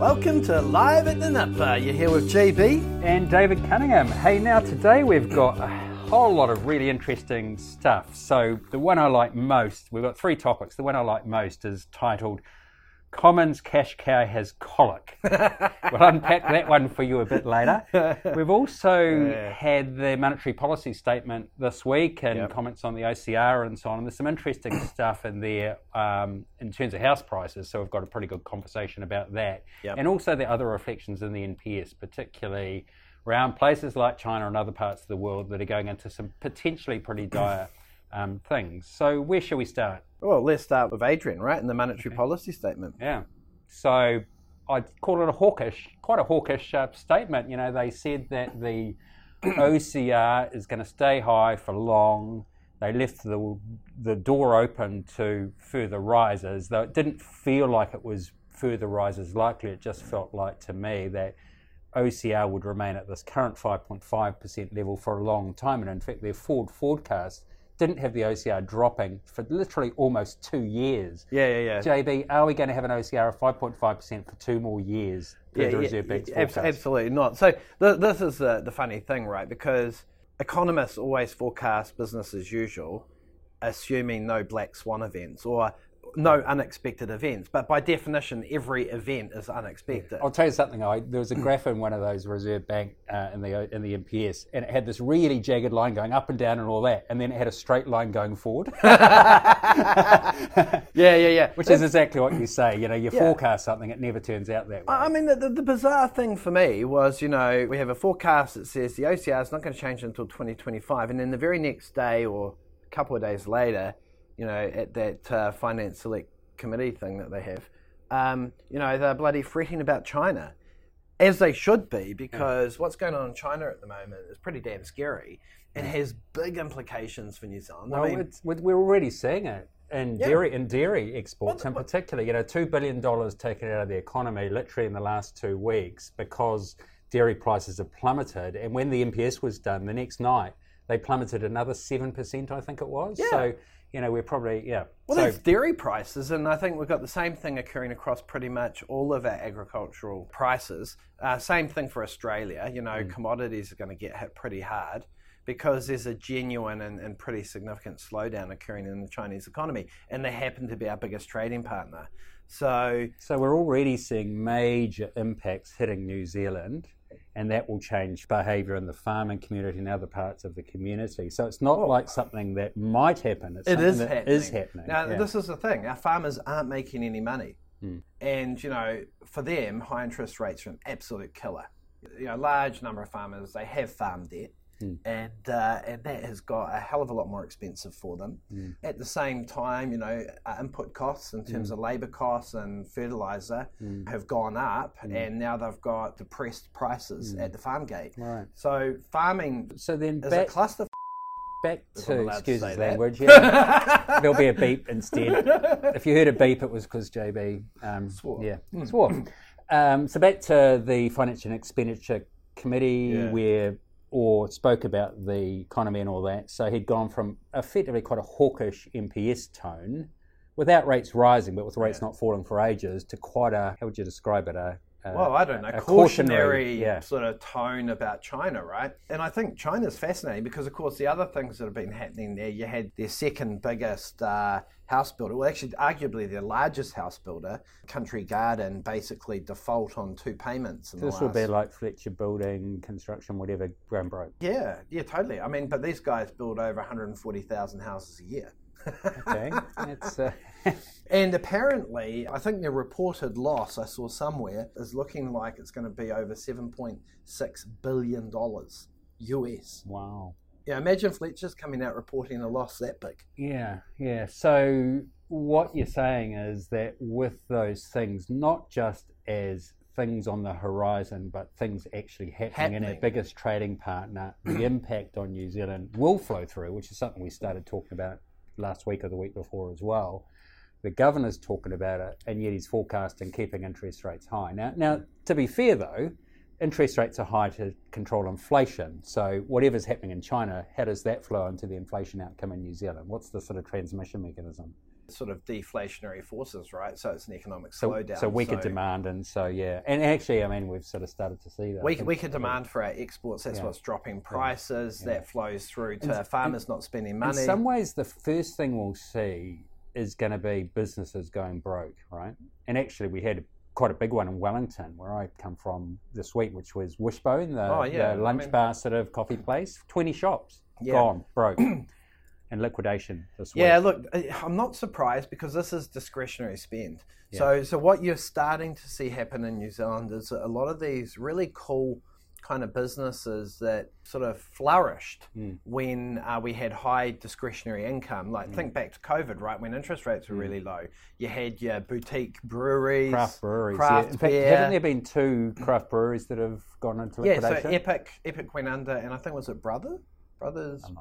Welcome to Live at the Nut Bar. You're here with JB and David Cunningham. Hey, now today we've got a whole lot of really interesting stuff. So the one I like most, we've got three topics. The one I like most is titled Commons Cash Cow Has Colic. We'll unpack that one for you a bit later. We've also had the monetary policy statement this week and comments on the OCR and so on. And there's some interesting stuff in there in terms of house prices. So we've got a pretty good conversation about that. And also the other reflections in the NPS, particularly around places like China and other parts of the world that are going into some potentially pretty dire things. So where shall we start? Well, let's start with Adrian, right, in the monetary policy statement. So I'd call it a hawkish, quite a hawkish statement. You know, they said that the OCR is going to stay high for long. They left the door open to further rises, though it didn't feel like it was further rises likely. It just felt like to me that OCR would remain at this current 5.5% level for a long time. And in fact, their forward forecast didn't have the OCR dropping for literally almost 2 years. JB, are we going to have an OCR of 5.5% for 2 more years? Absolutely not. So this is the funny thing, right? Because economists always forecast business as usual, assuming no black swan events or no unexpected events, but by definition every event is unexpected. I'll tell you something, there was a graph in one of those Reserve Bank in the MPS, and it had this really jagged line going up and down and all that, and then it had a straight line going forward. Which is exactly what you say, you know, you forecast something, it never turns out that way. I mean, the bizarre thing for me was, you know, we have a forecast that says the OCR is not going to change until 2025, and then the very next day or a couple of days later, you know, at that Finance Select Committee thing that they have, you know, they're bloody fretting about China, as they should be, because what's going on in China at the moment is pretty damn scary and has big implications for New Zealand. Well, I mean, we're already seeing it in dairy exports in particular. You know, $2 billion taken out of the economy literally in the last 2 weeks because dairy prices have plummeted. And when the MPS was done the next night, they plummeted another 7%, I think it was. So, you know, we're probably, well, so, there's dairy prices, and I think we've got the same thing occurring across pretty much all of our agricultural prices. Same thing for Australia. You know, commodities are going to get hit pretty hard because there's a genuine and pretty significant slowdown occurring in the Chinese economy, and they happen to be our biggest trading partner. So we're already seeing major impacts hitting New Zealand, and that will change behaviour in the farming community and other parts of the community. So it's not like something that might happen. It's something that is happening. Now, this is the thing. Our farmers aren't making any money. And, you know, for them, high interest rates are an absolute killer. You know, a large number of farmers, they have farm debt. And that has got a hell of a lot more expensive for them. At the same time, you know, input costs in terms of labour costs and fertiliser have gone up, and now they've got depressed prices at the farm gate. So farming is a cluster. Back to, excuse his language, there'll be a beep instead. If you heard a beep, it was because JB swore. So back to the Finance and Expenditure Committee, where spoke about the economy and all that. So he'd gone from effectively quite a hawkish MPS tone, without rates rising, but with rates not falling for ages, to quite a, how would you describe it, a cautionary sort of tone about China, right? And I think China's fascinating because, of course, the other things that have been happening there, you had their second biggest house builder, well, actually, arguably their largest house builder, Country Garden, basically default on 2 payments. This would be like Fletcher Building, construction, whatever, ground broke. Yeah, totally. I mean, but these guys build over 140,000 houses a year. And apparently, I think the reported loss I saw somewhere is looking like it's going to be over $7.6 billion US. Wow. Yeah, imagine Fletcher's coming out reporting a loss that big. Yeah. So what you're saying is that with those things, not just as things on the horizon, but things actually happening in our biggest trading partner, the impact on New Zealand will flow through, which is something we started talking about last week or the week before as well. The governor's talking about it, and yet he's forecasting keeping interest rates high. Now, to be fair though, interest rates are high to control inflation. So whatever's happening in China, how does that flow into the inflation outcome in New Zealand? What's the sort of transmission mechanism? sort of deflationary forces, right? So it's an economic slowdown. So weaker demand, and so yeah, and actually, I mean, we've sort of started to see that. Weaker demand for our exports. That's what's dropping prices. That flows through to farmers not spending money. In some ways, the first thing we'll see is going to be businesses going broke, right? And actually, we had quite a big one in Wellington, where I come from, this week, which was Wishbone, the lunch bar sort of coffee place. 20 shops gone broke. And liquidation this week. Yeah, look, I'm not surprised because this is discretionary spend. Yeah. So what you're starting to see happen in New Zealand is a lot of these really cool kind of businesses that sort of flourished when we had high discretionary income. Like think back to COVID, right? When interest rates were really low, you had your boutique breweries, craft breweries. In fact, haven't there been two craft breweries that have gone into liquidation? Yeah, so Epic went under, and I think was it Brothers?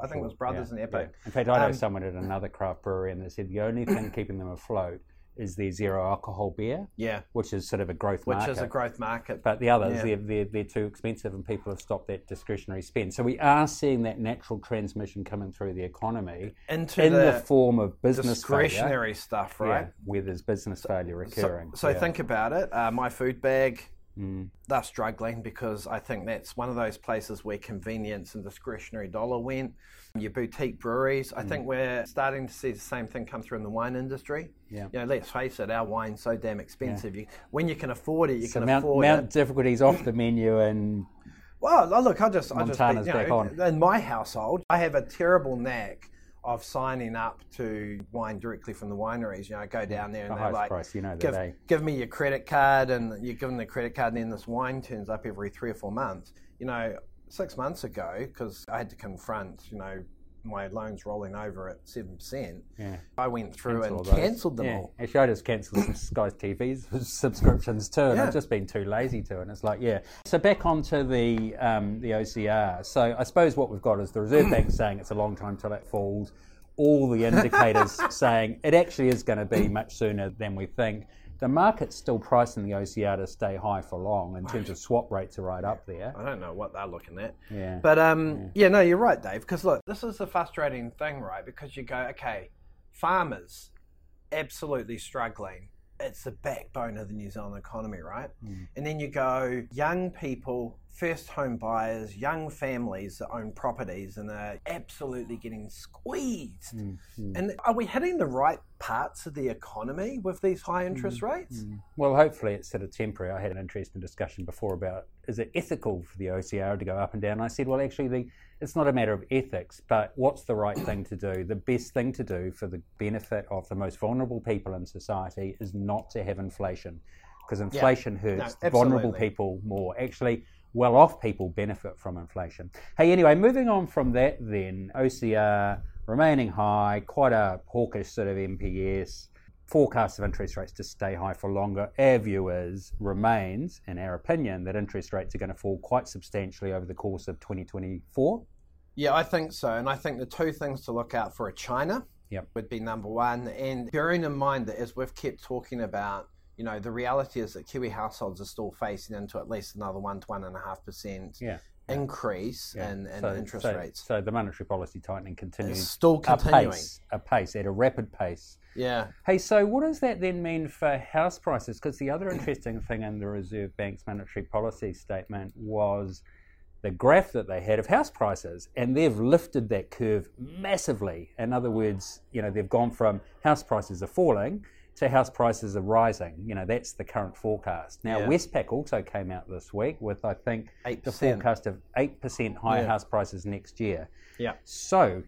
I think it was Brothers and Epic. Yeah. In fact, I know someone at another craft brewery and they said the only thing keeping them afloat is their zero alcohol beer, which is sort of a growth market. But the others, they're too expensive and people have stopped that discretionary spend. So we are seeing that natural transmission coming through the economy into the form of business discretionary failure. Stuff, right? Yeah, where there's business failure occurring. So think about it. My Food Bag, they're struggling because I think that's one of those places where convenience and discretionary dollar went. Your boutique breweries, I think we're starting to see the same thing come through in the wine industry. Yeah. You know, let's face it, our wine's so damn expensive. Yeah. When you can afford it, Mount Difficulty's off the menu and... Well, look, I'll just be, in my household, I have a terrible knack of signing up to wine directly from the wineries. You know, I go down there and they're like, price, give me your credit card, and you give them the credit card, and then this wine turns up every 3 or 4 months. You know, 6 months ago, because I had to confront, my loans rolling over at 7%. Yeah. I went through and cancelled them all. Actually, I just cancelled some Sky TV subscriptions too, and I've just been too lazy to. And it's like, So back onto the OCR. So I suppose what we've got is the Reserve Bank saying it's a long time till it falls. All the indicators saying it actually is going to be much sooner than we think. The market's still pricing the OCR to stay high for long in terms of swap rates are right up there. I don't know what they're looking at. Yeah. But, you're right, Dave, because, look, this is the frustrating thing, right? Because you go, okay, farmers absolutely struggling. It's the backbone of the New Zealand economy, right? And then you go, young people, first home buyers, young families that own properties and are absolutely getting squeezed. And are we hitting the right parts of the economy with these high interest rates? Well, hopefully it's sort of temporary. I had an interesting discussion before about, is it ethical for the OCR to go up and down? And I said, well, actually, it's not a matter of ethics, but what's the right thing to do? The best thing to do for the benefit of the most vulnerable people in society is not to have inflation, because inflation hurts vulnerable people more. Actually, well-off people benefit from inflation. Hey, anyway, moving on from that then, OCR remaining high, quite a hawkish sort of MPS, forecast of interest rates to stay high for longer. Our view remains, in our opinion, that interest rates are going to fall quite substantially over the course of 2024. Yeah, I think so. And I think the two things to look out for are China would be number one. And bearing in mind that as we've kept talking about, the reality is that Kiwi households are still facing into at least another 1 to 1.5% increase in interest rates. So the monetary policy tightening continues. It's still continuing. At a rapid pace. Yeah. Hey, so what does that then mean for house prices? Because the other interesting thing in the Reserve Bank's monetary policy statement was the graph that they had of house prices, and they've lifted that curve massively. In other words, they've gone from house prices are falling so house prices are rising. That's the current forecast. Now, Westpac also came out this week with, I think, 8%. The forecast of 8% higher house prices next year. Yeah. So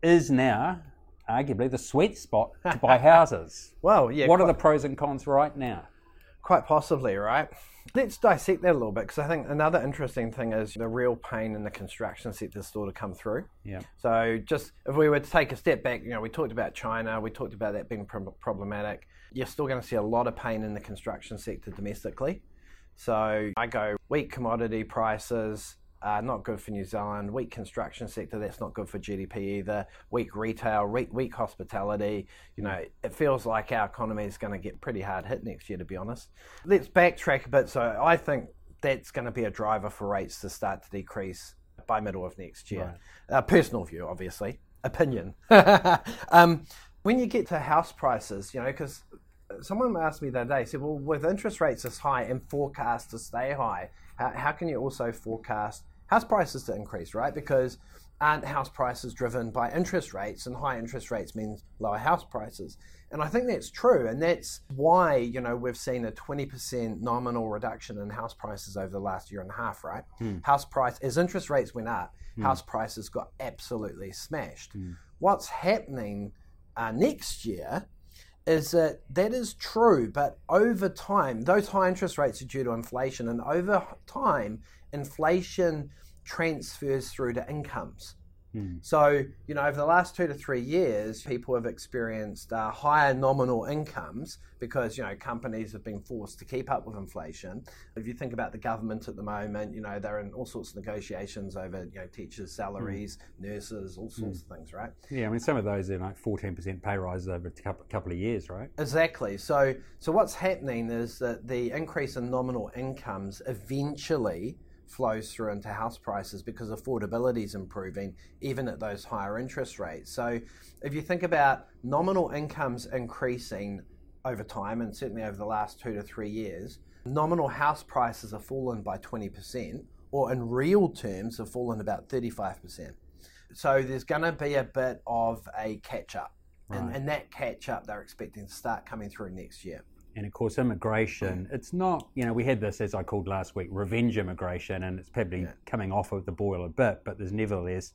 is now arguably the sweet spot to buy houses. Well, yeah. What are the pros and cons right now? Quite possibly, right? Let's dissect that a little bit, because I think another interesting thing is the real pain in the construction sector is still to come through. Yeah. So just if we were to take a step back, we talked about China, we talked about that being problematic. You're still going to see a lot of pain in the construction sector domestically. So I go weak commodity prices, not good for New Zealand. Weak construction sector, that's not good for GDP either. Weak retail, weak hospitality. It feels like our economy is going to get pretty hard hit next year, to be honest. Let's backtrack a bit. So I think that's going to be a driver for rates to start to decrease by middle of next year. Right. Personal view, obviously. Opinion. When you get to house prices, you know, because someone asked me the other day, said, well, with interest rates this high and forecast to stay high, how can you also forecast house prices to increase, right? Because aren't house prices driven by interest rates, and high interest rates means lower house prices? And I think that's true, and that's why, you know, we've seen a 20% nominal reduction in house prices over the last year and a half, right? House price, as interest rates went up, house prices got absolutely smashed. What's happening next year is that is true, but over time, those high interest rates are due to inflation, and over time, inflation transfers through to incomes. So, you know, over the last 2 to 3 years, people have experienced higher nominal incomes because, you know, companies have been forced to keep up with inflation. If you think about the government at the moment, you know, they're in all sorts of negotiations over, you know, teachers' salaries, nurses, all sorts of things, right? Yeah, I mean, some of those are like 14% pay rises over a couple of years, right? Exactly. So what's happening is that the increase in nominal incomes eventually flows through into house prices because affordability is improving even at those higher interest rates. So if you think about nominal incomes increasing over time, and certainly over the last 2 to 3 years, nominal house prices have fallen by 20%, or in real terms have fallen about 35%. So there's going to be a bit of a catch-up, right? And that catch-up they're expecting to start coming through next year. And of course, immigration, it's not, you know, we had this, as I called last week, revenge immigration, and it's probably coming off of the boil a bit, but there's nevertheless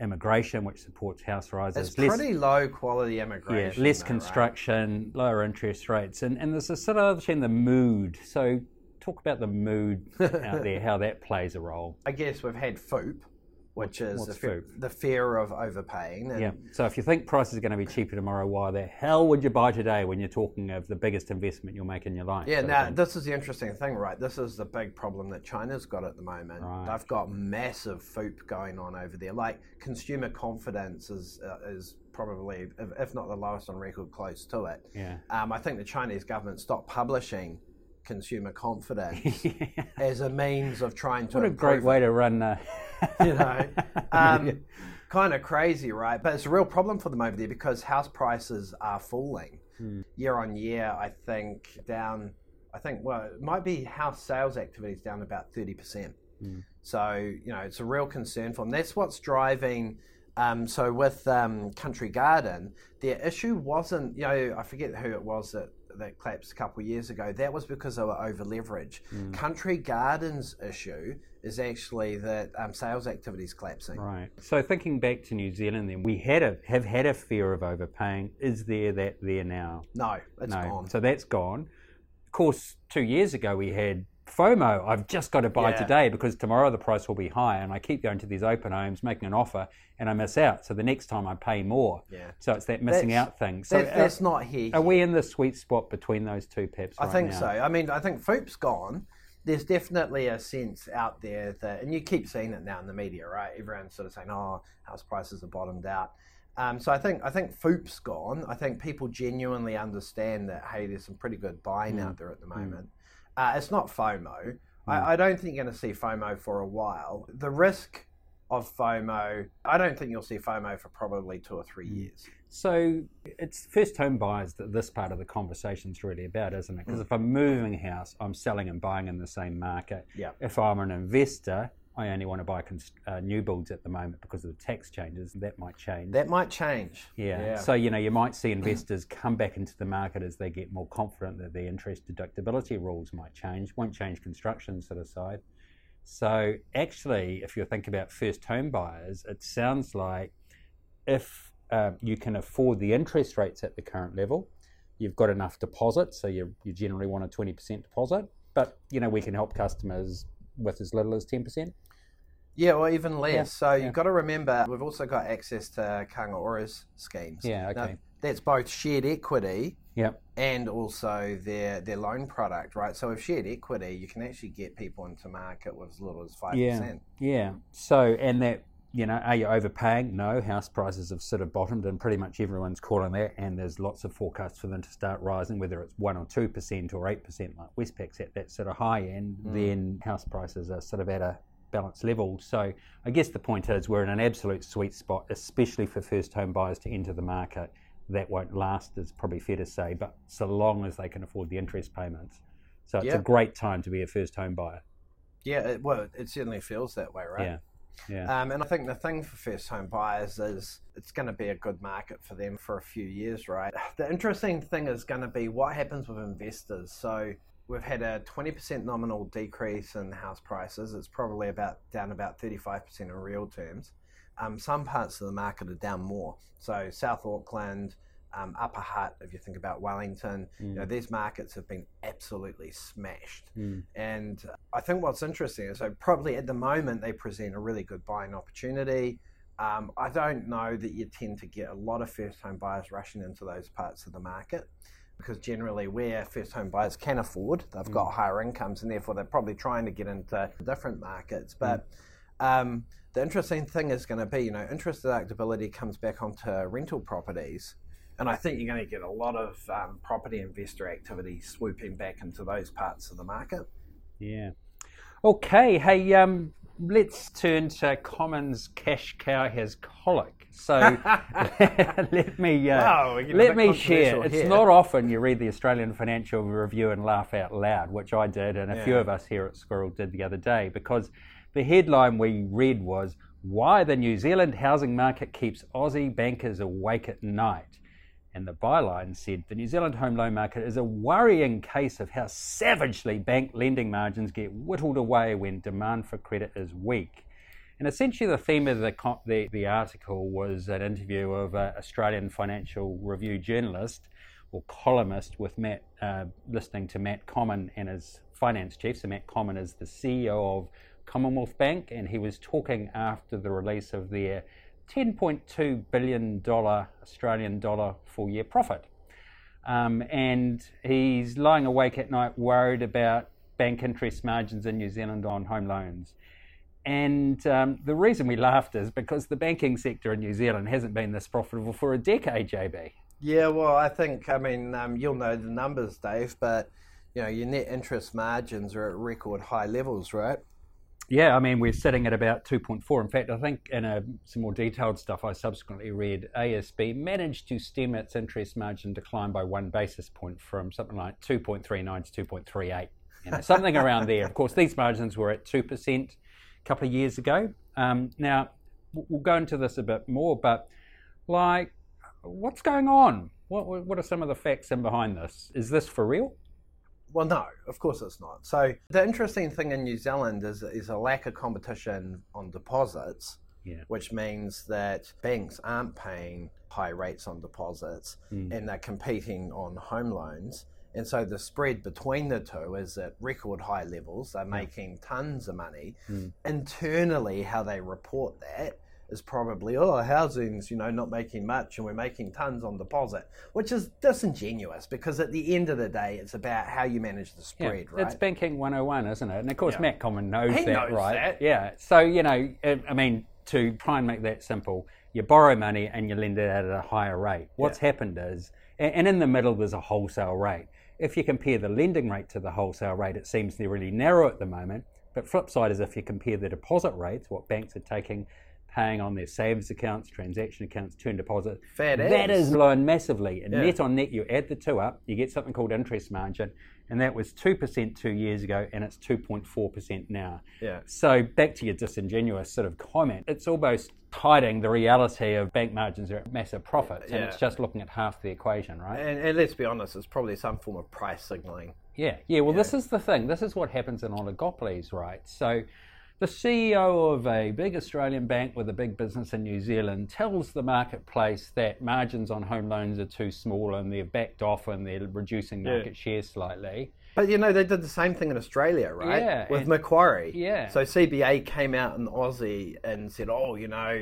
immigration which supports house rises. It's pretty low quality immigration. Yeah, less construction, right? Lower interest rates, and there's a sort of in the mood. So talk about the mood out there, how that plays a role. I guess we've had FOOP, which is the fear of overpaying. And so if you think prices are going to be cheaper tomorrow, why the hell would you buy today when you're talking of the biggest investment you'll make in your life? Yeah, now this is the interesting thing, right? This is the big problem that China's got at the moment. Right. They've got massive FOOP going on over there. Like, consumer confidence is probably, if not the lowest on record, close to it. Yeah. I think the Chinese government stopped publishing consumer confidence as a means of trying to improve. What a great way to run, you know, kind of crazy, right? But it's a real problem for them over there because house prices are falling year on year. I think it might be house sales activities down about 30%. So, you know, it's a real concern for them. That's what's driving. So with Country Garden, their issue wasn't, you know, I forget who it was that collapsed a couple of years ago. That was because they were over leveraged. Country Garden's issue is actually that sales activity is collapsing. Right. So thinking back to New Zealand, then we have had a fear of overpaying. Is that there now? No, it's gone. So that's gone. Of course, 2 years ago we had FOMO. I've just got to buy today because tomorrow the price will be higher, and I keep going to these open homes, making an offer, and I miss out. So the next time I pay more. Yeah. So it's that missing out thing. So that's not here. Are we in the sweet spot between those two, perhaps? I think so. I mean, I think FOOP's gone. There's definitely a sense out there that, and you keep seeing it now in the media, right? Everyone's sort of saying, "Oh, house prices have bottomed out." So I think FOOP's gone. I think people genuinely understand that. Hey, there's some pretty good buying out there at the moment. It's not FOMO. I don't think you're going to see FOMO for a while. The risk of FOMO, I don't think you'll see FOMO for probably 2 or 3 years. So it's first home buyers that this part of the conversation's really about, isn't it? Because if I'm moving house, I'm selling and buying in the same market. Yeah. If I'm an investor, I only want to buy new builds at the moment because of the tax changes. That might change. Yeah. So, you know, you might see investors come back into the market as they get more confident that the interest deductibility rules might change. Won't change construction sort of side. So actually, if you think about first home buyers, it sounds like if you can afford the interest rates at the current level, you've got enough deposit, so you generally want a 20% deposit. But, you know, we can help customers with as little as 10%. Yeah, or even less. Yeah, so you've got to remember, we've also got access to Kangaroa's schemes. Yeah, okay. Now, that's both shared equity and also their loan product, right? So with shared equity, you can actually get people into market with as little as 5%. Yeah. So, and that, you know, are you overpaying? No, house prices have sort of bottomed, and pretty much everyone's calling that, and there's lots of forecasts for them to start rising, whether it's 1 or 2% or 8%, like Westpac's at that sort of high end, then house prices are sort of at a balanced level. So I guess the point is we're in an absolute sweet spot, especially for first home buyers to enter the market. that won't last, is probably fair to say, but so long as they can afford the interest payments. So it's a great time to be a first home buyer. Yeah, it certainly feels that way, right? Yeah. And I think the thing for first home buyers is it's going to be a good market for them for a few years, right? The interesting thing is going to be what happens with investors. So we've had a 20% nominal decrease in house prices. It's probably down about 35% in real terms. Some parts of the market are down more. So South Auckland, Upper Hutt, if you think about Wellington, you know, these markets have been absolutely smashed. And I think what's interesting is so probably at the moment they present a really good buying opportunity. I don't know that you tend to get a lot of first home buyers rushing into those parts of the market, because generally where first home buyers can afford, they've got higher incomes, and therefore they're probably trying to get into different markets. But the interesting thing is going to be, you know, interest deductibility comes back onto rental properties. And I think you're going to get a lot of property investor activity swooping back into those parts of the market. Yeah. Okay. Hey, let's turn to Comyn's cash cow has colic. So let me share. It's not often you read the Australian Financial Review and laugh out loud, which I did, and a few of us here at Squirrel did the other day, because the headline we read was, "Why the New Zealand housing market keeps Aussie bankers awake at night." And the byline said, "The New Zealand home loan market is a worrying case of how savagely bank lending margins get whittled away when demand for credit is weak." And essentially the theme of the article was an interview of an Australian Financial Review journalist or columnist with Matt, listening to Matt Comyn and his finance chief. So Matt Comyn is the CEO of Commonwealth Bank, and he was talking after the release of their $10.2 billion Australian dollar full year profit. And he's lying awake at night worried about bank interest margins in New Zealand on home loans. And the reason we laughed is because the banking sector in New Zealand hasn't been this profitable for a decade, JB. Yeah, well, I mean, you'll know the numbers, Dave, but you know, your net interest margins are at record high levels, right? Yeah, I mean, we're sitting at about 2.4. In fact, I think in some more detailed stuff I subsequently read, ASB managed to stem its interest margin decline by 1 basis point from something like 2.39 to 2.38, you know, something around there. Of course, these margins were at 2% a couple of years ago. Now, we'll go into this a bit more, but like, what's going on? What are some of the facts in behind this? Is this for real? Well, no, of course it's not. So the interesting thing in New Zealand is a lack of competition on deposits, which means that banks aren't paying high rates on deposits and they're competing on home loans. And so the spread between the two is at record high levels. They're making tons of money. Internally, how they report that is probably, oh, housing's, you know, not making much and we're making tons on deposit, which is disingenuous, because at the end of the day, it's about how you manage the spread, right? It's banking 101, isn't it? And of course, Matt Comyn knows that, right? Yeah. So, you know, I mean, to try and make that simple, you borrow money and you lend it at a higher rate. What's happened is, and in the middle, there's a wholesale rate. If you compare the lending rate to the wholesale rate, it seems they're really narrow at the moment. But flip side is if you compare the deposit rates, what banks are paying on their savings accounts, transaction accounts, term deposits. That is blown massively. And net on net, you add the two up, you get something called interest margin, and that was 2% 2 years ago, and it's 2.4% now. Yeah. So back to your disingenuous sort of comment, it's almost hiding the reality of bank margins are at massive profits, and it's just looking at half the equation, right? And let's be honest, it's probably some form of price signalling. Well, this is the thing. This is what happens in oligopolies, right? So the CEO of a big Australian bank with a big business in New Zealand tells the marketplace that margins on home loans are too small and they're backed off and they're reducing market share slightly. But, you know, they did the same thing in Australia, right? Yeah. With Macquarie. Yeah. So CBA came out in Aussie and said, oh, you know,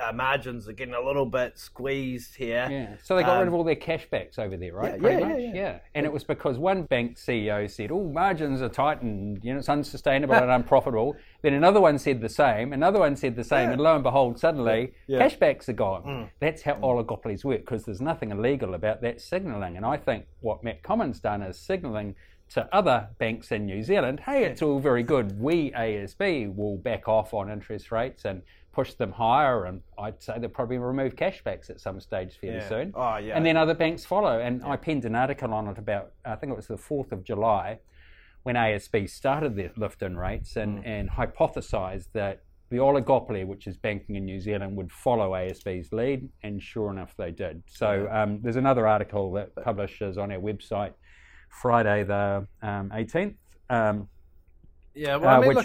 our margins are getting a little bit squeezed here. Yeah. So they got rid of all their cashbacks over there, right? Yeah. And it was because one bank CEO said, oh, margins are tight and, you know, it's unsustainable and unprofitable. Then another one said the same, and lo and behold, suddenly, cashbacks are gone. That's how oligopolies work, because there's nothing illegal about that signalling. And I think what Matt Comyn's done is signalling to other banks in New Zealand, hey, it's all very good. We, ASB, will back off on interest rates and push them higher, and I'd say they'll probably remove cashbacks at some stage fairly soon. Oh, yeah. And then other banks follow. And I penned an article on it about, I think it was the 4th of July, when ASB started their lift in rates and hypothesised that the oligopoly, which is banking in New Zealand, would follow ASB's lead, and sure enough they did. So there's another article that publishes on our website Friday the 18th,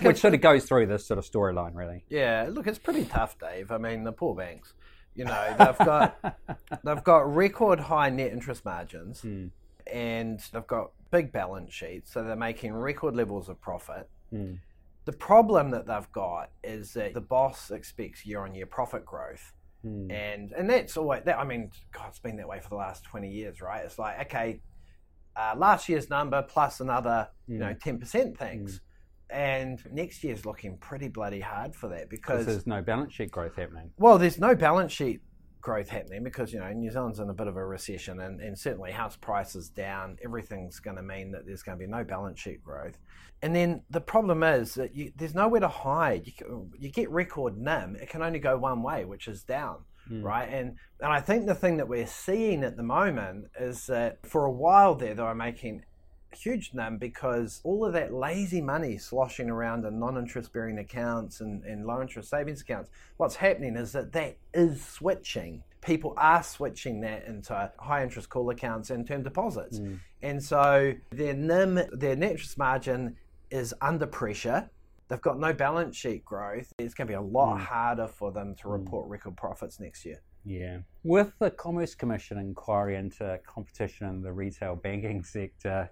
which sort of goes through this sort of storyline, really. Yeah, look, it's pretty tough, Dave. I mean, the poor banks, you know, they've got record high net interest margins, and they've got big balance sheets, so they're making record levels of profit. The problem that they've got is that the boss expects year-on-year profit growth, and that's always that. I mean, God, it's been that way for the last 20 years, right? It's like, okay, last year's number plus another, 10% things, and next year's looking pretty bloody hard for that because there's no balance sheet growth happening. Well, there's no balance sheet growth happening because New Zealand's in a bit of a recession, and certainly house prices down, everything's going to mean that there's going to be no balance sheet growth. And then the problem is that there's nowhere to hide. You get record NIM, it can only go one way, which is down, right? And I think the thing that we're seeing at the moment is that for a while there they were making huge NIM because all of that lazy money sloshing around in non-interest bearing accounts and low interest savings accounts, what's happening is that is switching. People are switching that into high interest call accounts and term deposits. And so their NIM, their net interest margin, is under pressure. They've got no balance sheet growth. It's going to be a lot harder for them to report record profits next year. Yeah. With the Commerce Commission inquiry into competition in the retail banking sector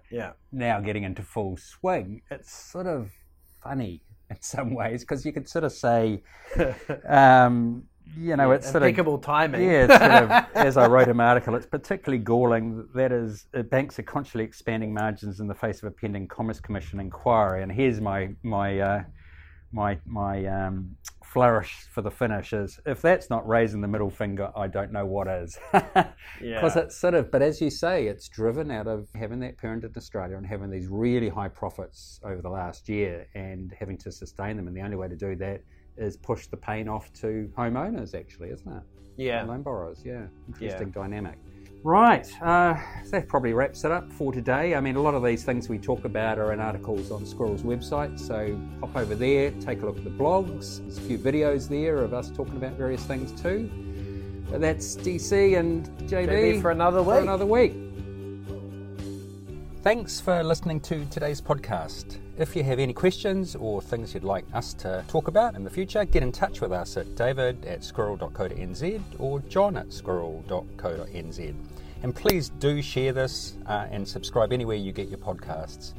now getting into full swing, it's sort of funny in some ways because you could sort of say, it's sort of... impeccable timing. Yeah, it's sort of, as I wrote in my article, it's particularly galling that is banks are constantly expanding margins in the face of a pending Commerce Commission inquiry. And here's my flourish for the finish is, if that's not raising the middle finger, I don't know what is. Because it's sort of, but as you say, it's driven out of having that parent in Australia and having these really high profits over the last year and having to sustain them. And the only way to do that is push the pain off to homeowners, actually, isn't it? Yeah. And loan borrowers, Interesting dynamic. Right, that probably wraps it up for today. I mean, a lot of these things we talk about are in articles on Squirrel's website, so hop over there, take a look at the blogs. There's a few videos there of us talking about various things too. But that's DC and JB for another week. Thanks for listening to today's podcast. If you have any questions or things you'd like us to talk about in the future, get in touch with us at david@squirrel.co.nz or john@squirrel.co.nz. And please do share this and subscribe anywhere you get your podcasts.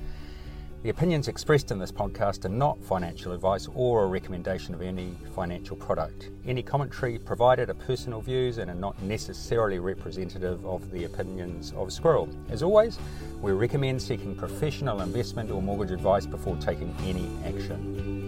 The opinions expressed in this podcast are not financial advice or a recommendation of any financial product. Any commentary provided are personal views and are not necessarily representative of the opinions of Squirrel. As always, we recommend seeking professional investment or mortgage advice before taking any action.